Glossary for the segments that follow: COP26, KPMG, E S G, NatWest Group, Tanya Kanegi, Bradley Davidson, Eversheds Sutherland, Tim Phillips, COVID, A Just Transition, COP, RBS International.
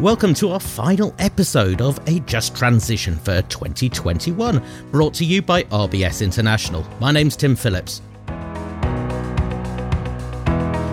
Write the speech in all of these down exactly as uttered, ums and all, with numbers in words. Welcome to our final episode of A Just Transition for twenty twenty-one, brought to you by R B S International. My name's Tim Phillips.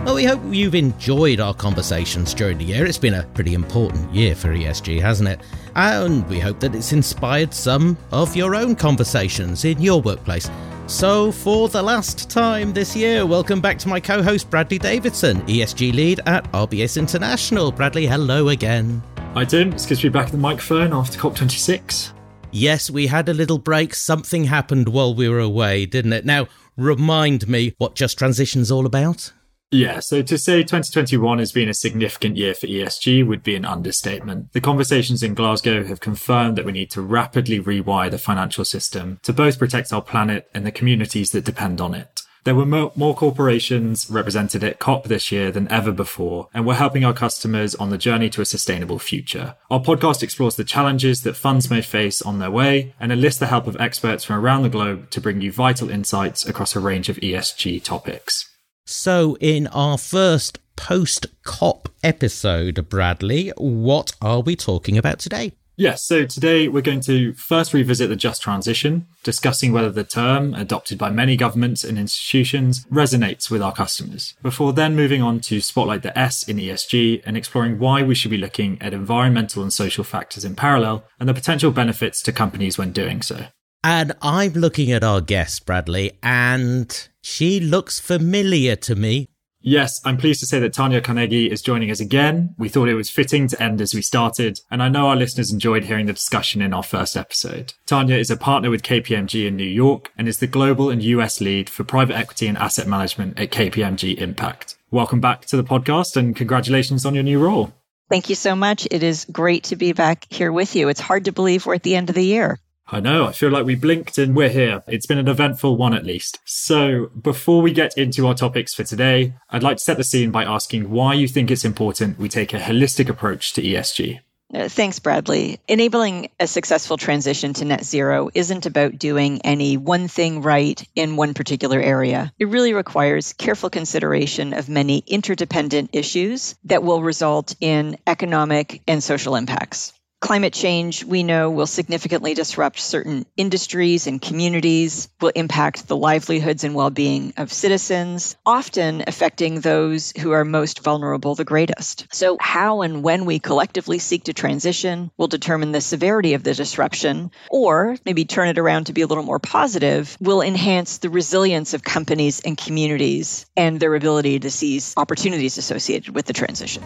Well, we hope you've enjoyed our conversations during the year. It's been a pretty important year for E S G, hasn't it? And we hope that it's inspired some of your own conversations in your workplace. So for the last time this year, welcome back to my co-host Bradley Davidson, E S G lead at R B S International. Bradley, hello again. Hi Tim, it's good to be back at the microphone after COP twenty-six. Yes, we had a little break. Something happened while we were away, didn't it? Now, remind me what Just Transition's all about. Yeah, so to say twenty twenty-one has been a significant year for E S G would be an understatement. The conversations in Glasgow have confirmed that we need to rapidly rewire the financial system to both protect our planet and the communities that depend on it. There were more corporations represented at COP this year than ever before, and we're helping our customers on the journey to a sustainable future. Our podcast explores the challenges that funds may face on their way and enlists the help of experts from around the globe to bring you vital insights across a range of E S G topics. So in our first post-COP episode, Bradley, what are we talking about today? Yes, so today we're going to first revisit the Just Transition, discussing whether the term, adopted by many governments and institutions, resonates with our customers, before then moving on to spotlight the S in E S G and exploring why we should be looking at environmental and social factors in parallel and the potential benefits to companies when doing so. And I'm looking at our guest, Bradley, and she looks familiar to me. Yes, I'm pleased to say that Tanya Kanegi is joining us again. We thought it was fitting to end as we started, and I know our listeners enjoyed hearing the discussion in our first episode. Tanya is a partner with K P M G in New York and is the global and U S lead for private equity and asset management at K P M G Impact. Welcome back to the podcast and congratulations on your new role. Thank you so much. It is great to be back here with you. It's hard to believe we're at the end of the year. I know, I feel like we blinked and we're here. It's been an eventful one at least. So before we get into our topics for today, I'd like to set the scene by asking why you think it's important we take a holistic approach to E S G. Thanks, Bradley. Enabling a successful transition to net zero isn't about doing any one thing right in one particular area. It really requires careful consideration of many interdependent issues that will result in economic and social impacts. Climate change, we know, will significantly disrupt certain industries and communities, will impact the livelihoods and well-being of citizens, often affecting those who are most vulnerable the greatest. So how and when we collectively seek to transition will determine the severity of the disruption, or maybe turn it around to be a little more positive, will enhance the resilience of companies and communities and their ability to seize opportunities associated with the transition.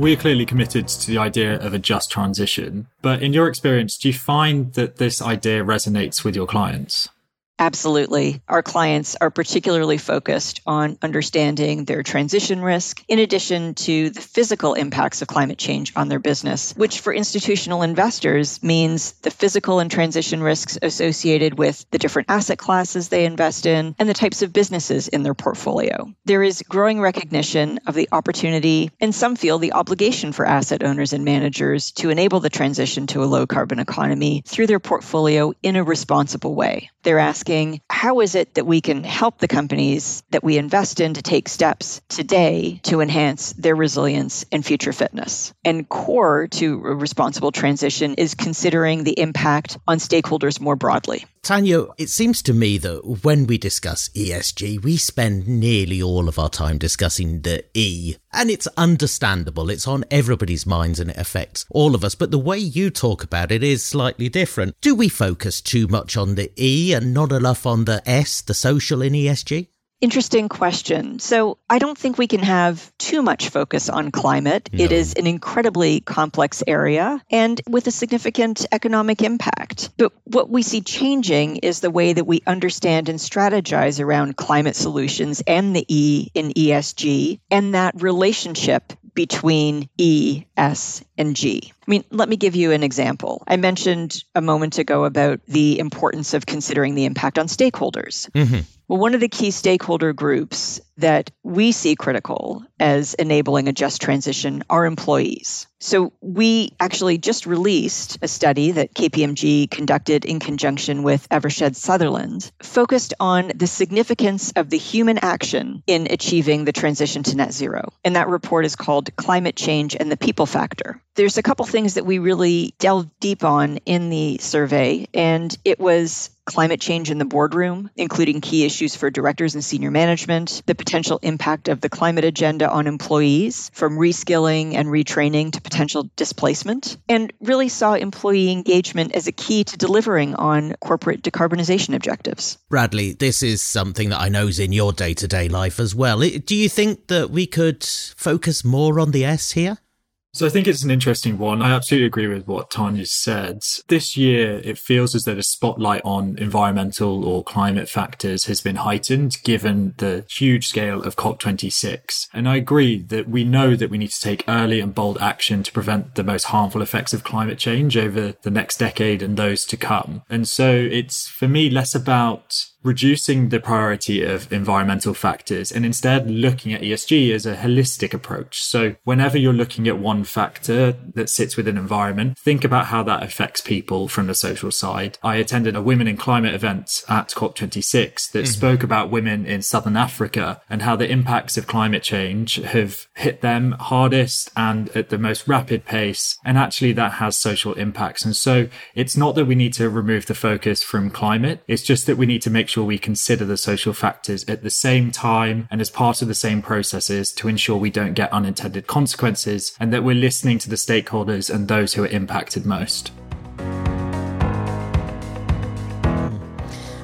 We're clearly committed to the idea of a just transition, but in your experience, do you find that this idea resonates with your clients? Absolutely. Our clients are particularly focused on understanding their transition risk, in addition to the physical impacts of climate change on their business, which for institutional investors means the physical and transition risks associated with the different asset classes they invest in and the types of businesses in their portfolio. There is growing recognition of the opportunity, and some feel the obligation for asset owners and managers to enable the transition to a low carbon economy through their portfolio in a responsible way. They're asking how is it that we can help the companies that we invest in to take steps today to enhance their resilience and future fitness? And core to a responsible transition is considering the impact on stakeholders more broadly. Tanya, it seems to me that when we discuss E S G, we spend nearly all of our time discussing the E. And it's understandable. It's on everybody's minds and it affects all of us. But the way you talk about it is slightly different. Do we focus too much on the E and not enough on the S, the social in E S G? Interesting question. So I don't think we can have too much focus on climate. No. It is an incredibly complex area and with a significant economic impact. But what we see changing is the way that we understand and strategize around climate solutions and the E in E S G and that relationship between E, S, and G. I mean, let me give you an example. I mentioned a moment ago about the importance of considering the impact on stakeholders. Mm-hmm. Well, one of the key stakeholder groups that we see critical as enabling a just transition are employees. So we actually just released a study that K P M G conducted in conjunction with Eversheds Sutherland, focused on the significance of the human action in achieving the transition to net zero. And that report is called Climate Change and the People Factor. There's a couple things that we really delved deep on in the survey, and it was climate change in the boardroom, including key issues for directors and senior management, the potential impact of the climate agenda on employees, from reskilling and retraining to potential displacement, and really saw employee engagement as a key to delivering on corporate decarbonization objectives. Bradley, this is something that I know is in your day-to-day life as well. Do you think that we could focus more on the S here? So I think it's an interesting one. I absolutely agree with what Tanya said. This year, it feels as though the spotlight on environmental or climate factors has been heightened given the huge scale of COP twenty-six. And I agree that we know that we need to take early and bold action to prevent the most harmful effects of climate change over the next decade and those to come. And so it's, for me, less about reducing the priority of environmental factors and instead looking at E S G as a holistic approach. So whenever you're looking at one factor that sits within environment, think about how that affects people from the social side. I attended a Women in Climate event at COP twenty-six that mm-hmm. spoke about women in Southern Africa and how the impacts of climate change have hit them hardest and at the most rapid pace. And actually that has social impacts. And so it's not that we need to remove the focus from climate. It's just that we need to make sure we consider the social factors at the same time and as part of the same processes to ensure we don't get unintended consequences and that we're listening to the stakeholders and those who are impacted most.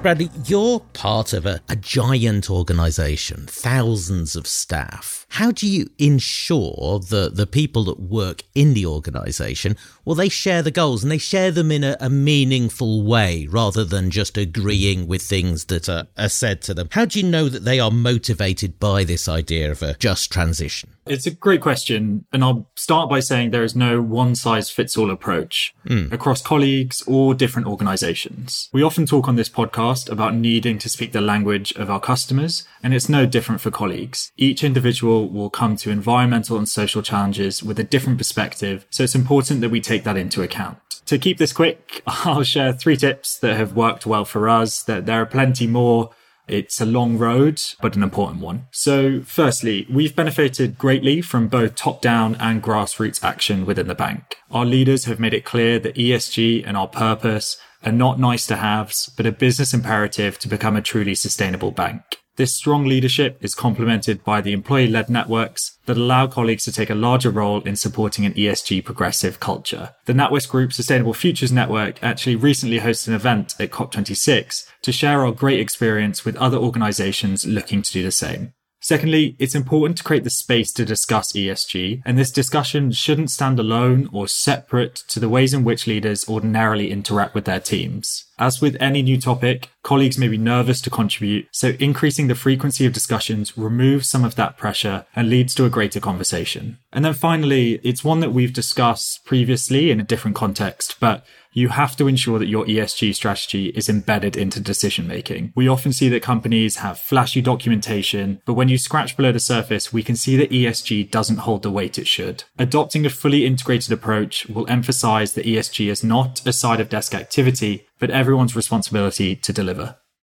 Bradley, you're part of a, a giant organisation, thousands of staff. How do you ensure that the people that work in the organisation, well, they share the goals and they share them in a, a meaningful way rather than just agreeing with things that are, are said to them? How do you know that they are motivated by this idea of a just transition? It's a great question. And I'll start by saying there is no one-size-fits-all approach mm. across colleagues or different organisations. We often talk on this podcast about needing to speak the language of our customers, and it's no different for colleagues. Each individual will come to environmental and social challenges with a different perspective, so it's important that we take that into account. To keep this quick, I'll share three tips that have worked well for us. That there are plenty more. It's a long road, but an important one. So firstly, we've benefited greatly from both top-down and grassroots action within the bank. Our leaders have made it clear that E S G and our purpose are not nice-to-haves, but a business imperative to become a truly sustainable bank. This strong leadership is complemented by the employee-led networks that allow colleagues to take a larger role in supporting an E S G progressive culture. The NatWest Group Sustainable Futures Network actually recently hosted an event at COP twenty-six to share our great experience with other organisations looking to do the same. Secondly, it's important to create the space to discuss E S G, and this discussion shouldn't stand alone or separate to the ways in which leaders ordinarily interact with their teams. As with any new topic, colleagues may be nervous to contribute, so increasing the frequency of discussions removes some of that pressure and leads to a greater conversation. And then finally, it's one that we've discussed previously in a different context, but you have to ensure that your E S G strategy is embedded into decision-making. We often see that companies have flashy documentation, but when you scratch below the surface, we can see that E S G doesn't hold the weight it should. Adopting a fully integrated approach will emphasize that E S G is not a side-of-desk activity, but everyone's responsibility to deliver.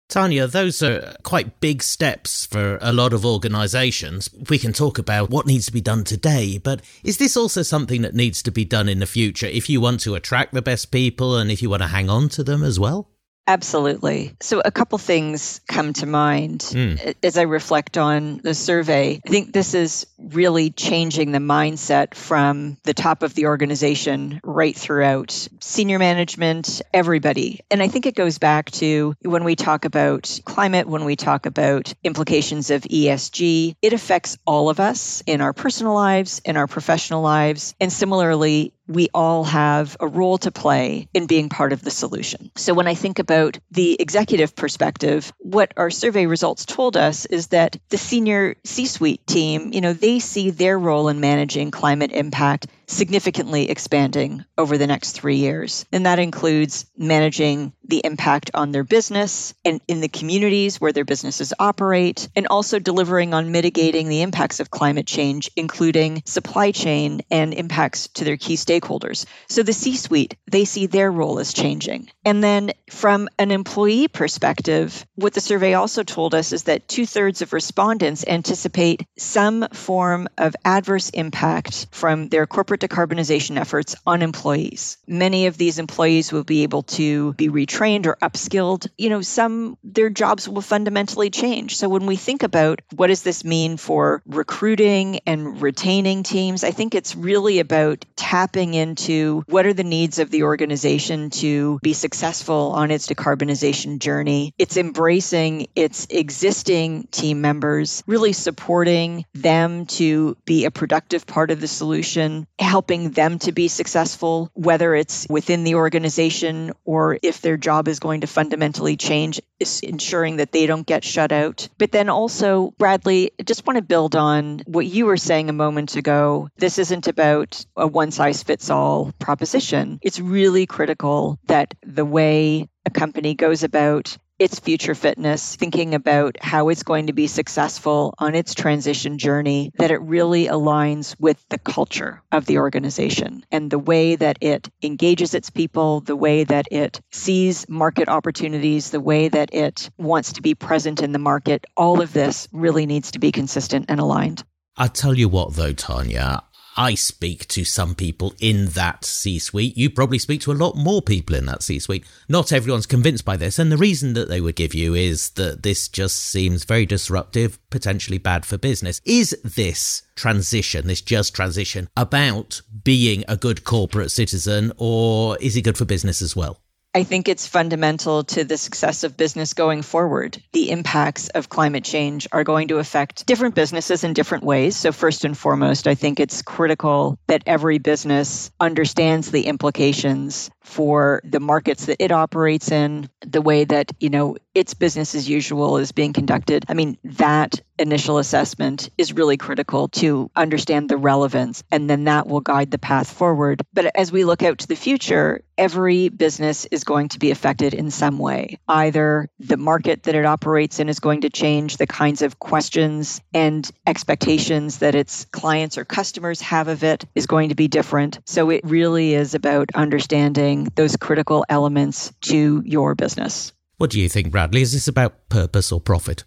Tanya, those are quite big steps for a lot of organisations. We can talk about what needs to be done today, but is this also something that needs to be done in the future if you want to attract the best people and if you want to hang on to them as well? Absolutely. So a couple things come to mind mm. as I reflect on the survey. I think this is really changing the mindset from the top of the organization right throughout senior management, everybody. And I think it goes back to when we talk about climate, when we talk about implications of E S G, it affects all of us in our personal lives, in our professional lives, and similarly, we all have a role to play in being part of the solution. So when I think about the executive perspective, what our survey results told us is that the senior C-suite team, you know, they see their role in managing climate impact significantly expanding over the next three years. And that includes managing the impact on their business and in the communities where their businesses operate, and also delivering on mitigating the impacts of climate change, including supply chain and impacts to their key stakeholders. So the C-suite, they see their role as changing. And then from an employee perspective, what the survey also told us is that two-thirds of respondents anticipate some form of adverse impact from their corporate decarbonization efforts on employees. Many of these employees will be able to be retrained or upskilled. You know, some, their jobs will fundamentally change. So when we think about what does this mean for recruiting and retaining teams, I think it's really about tapping into what are the needs of the organization to be successful on its decarbonization journey. It's embracing its existing team members, really supporting them to be a productive part of the solution, helping them to be successful, whether it's within the organization or if their job is going to fundamentally change, is ensuring that they don't get shut out. But then also, Bradley, I just want to build on what you were saying a moment ago. This isn't about a one-size-fits-all proposition. It's really critical that the way a company goes about its future fitness, thinking about how it's going to be successful on its transition journey, that it really aligns with the culture of the organization and the way that it engages its people, the way that it sees market opportunities, the way that it wants to be present in the market. All of this really needs to be consistent and aligned. I'll tell you what though, Tanya, I speak to some people in that C-suite. You probably speak to a lot more people in that C-suite. Not everyone's convinced by this. And the reason that they would give you is that this just seems very disruptive, potentially bad for business. Is this transition, this just transition, about being a good corporate citizen, or is it good for business as well? I think it's fundamental to the success of business going forward. The impacts of climate change are going to affect different businesses in different ways. So first and foremost, I think it's critical that every business understands the implications for the markets that it operates in, the way that, you know, its business as usual is being conducted. I mean, that initial assessment is really critical to understand the relevance, and then that will guide the path forward. But as we look out to the future, every business is going to be affected in some way. Either the market that it operates in is going to change, the kinds of questions and expectations that its clients or customers have of it is going to be different. So it really is about understanding those critical elements to your business. What do you think, Bradley? Is this about purpose or profit?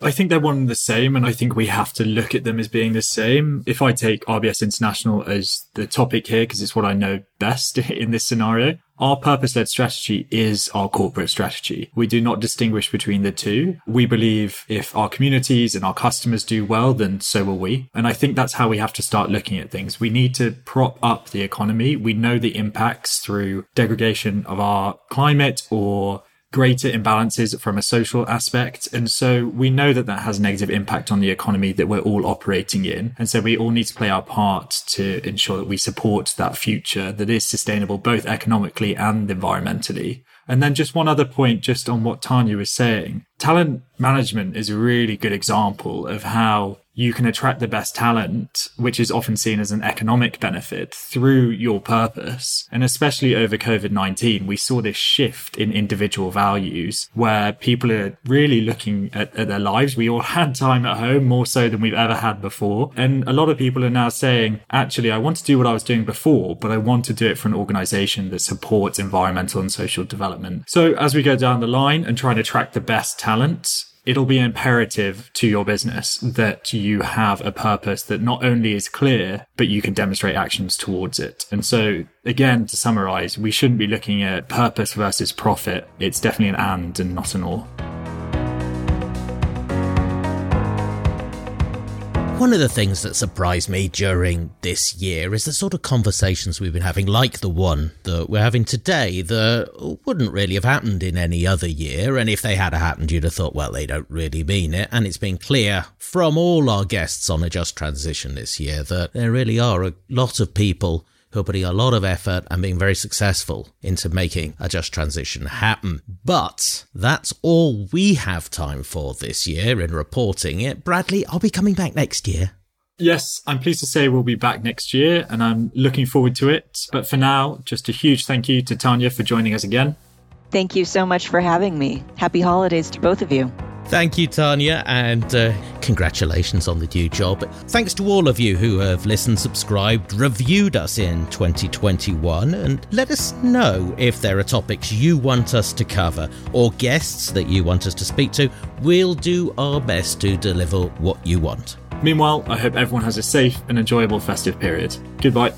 I think they're one and the same, and I think we have to look at them as being the same. If I take R B S International as the topic here, because it's what I know best in this scenario, our purpose-led strategy is our corporate strategy. We do not distinguish between the two. We believe if our communities and our customers do well, then so will we. And I think that's how we have to start looking at things. We need to prop up the economy. We know the impacts through degradation of our climate or greater imbalances from a social aspect. And so we know that that has a negative impact on the economy that we're all operating in. And so we all need to play our part to ensure that we support that future that is sustainable, both economically and environmentally. And then just one other point, just on what Tanya was saying. Talent management is a really good example of how you can attract the best talent, which is often seen as an economic benefit, through your purpose. And especially over COVID nineteen, we saw this shift in individual values where people are really looking at, at their lives. We all had time at home more so than we've ever had before. And a lot of people are now saying, actually, I want to do what I was doing before, but I want to do it for an organization that supports environmental and social development. So as we go down the line and try and attract the best talent, it'll be imperative to your business that you have a purpose that not only is clear, but you can demonstrate actions towards it. And so, again, to summarize, we shouldn't be looking at purpose versus profit. It's definitely an and and not an or. One of the things that surprised me during this year is the sort of conversations we've been having, like the one that we're having today, that wouldn't really have happened in any other year. And if they had happened, you'd have thought, well, they don't really mean it. And it's been clear from all our guests on A Just Transition this year that there really are a lot of people who are putting a lot of effort and being very successful into making A Just Transition happen. But that's all we have time for this year in reporting it. Bradley, I'll be coming back next year. Yes, I'm pleased to say we'll be back next year and I'm looking forward to it. But for now, just a huge thank you to Tanya for joining us again. Thank you so much for having me. Happy holidays to both of you. Thank you, Tanya, and uh, congratulations on the new job. Thanks to all of you who have listened, subscribed, reviewed us in twenty twenty-one, and let us know if there are topics you want us to cover or guests that you want us to speak to. We'll do our best to deliver what you want. Meanwhile, I hope everyone has a safe and enjoyable festive period. Goodbye.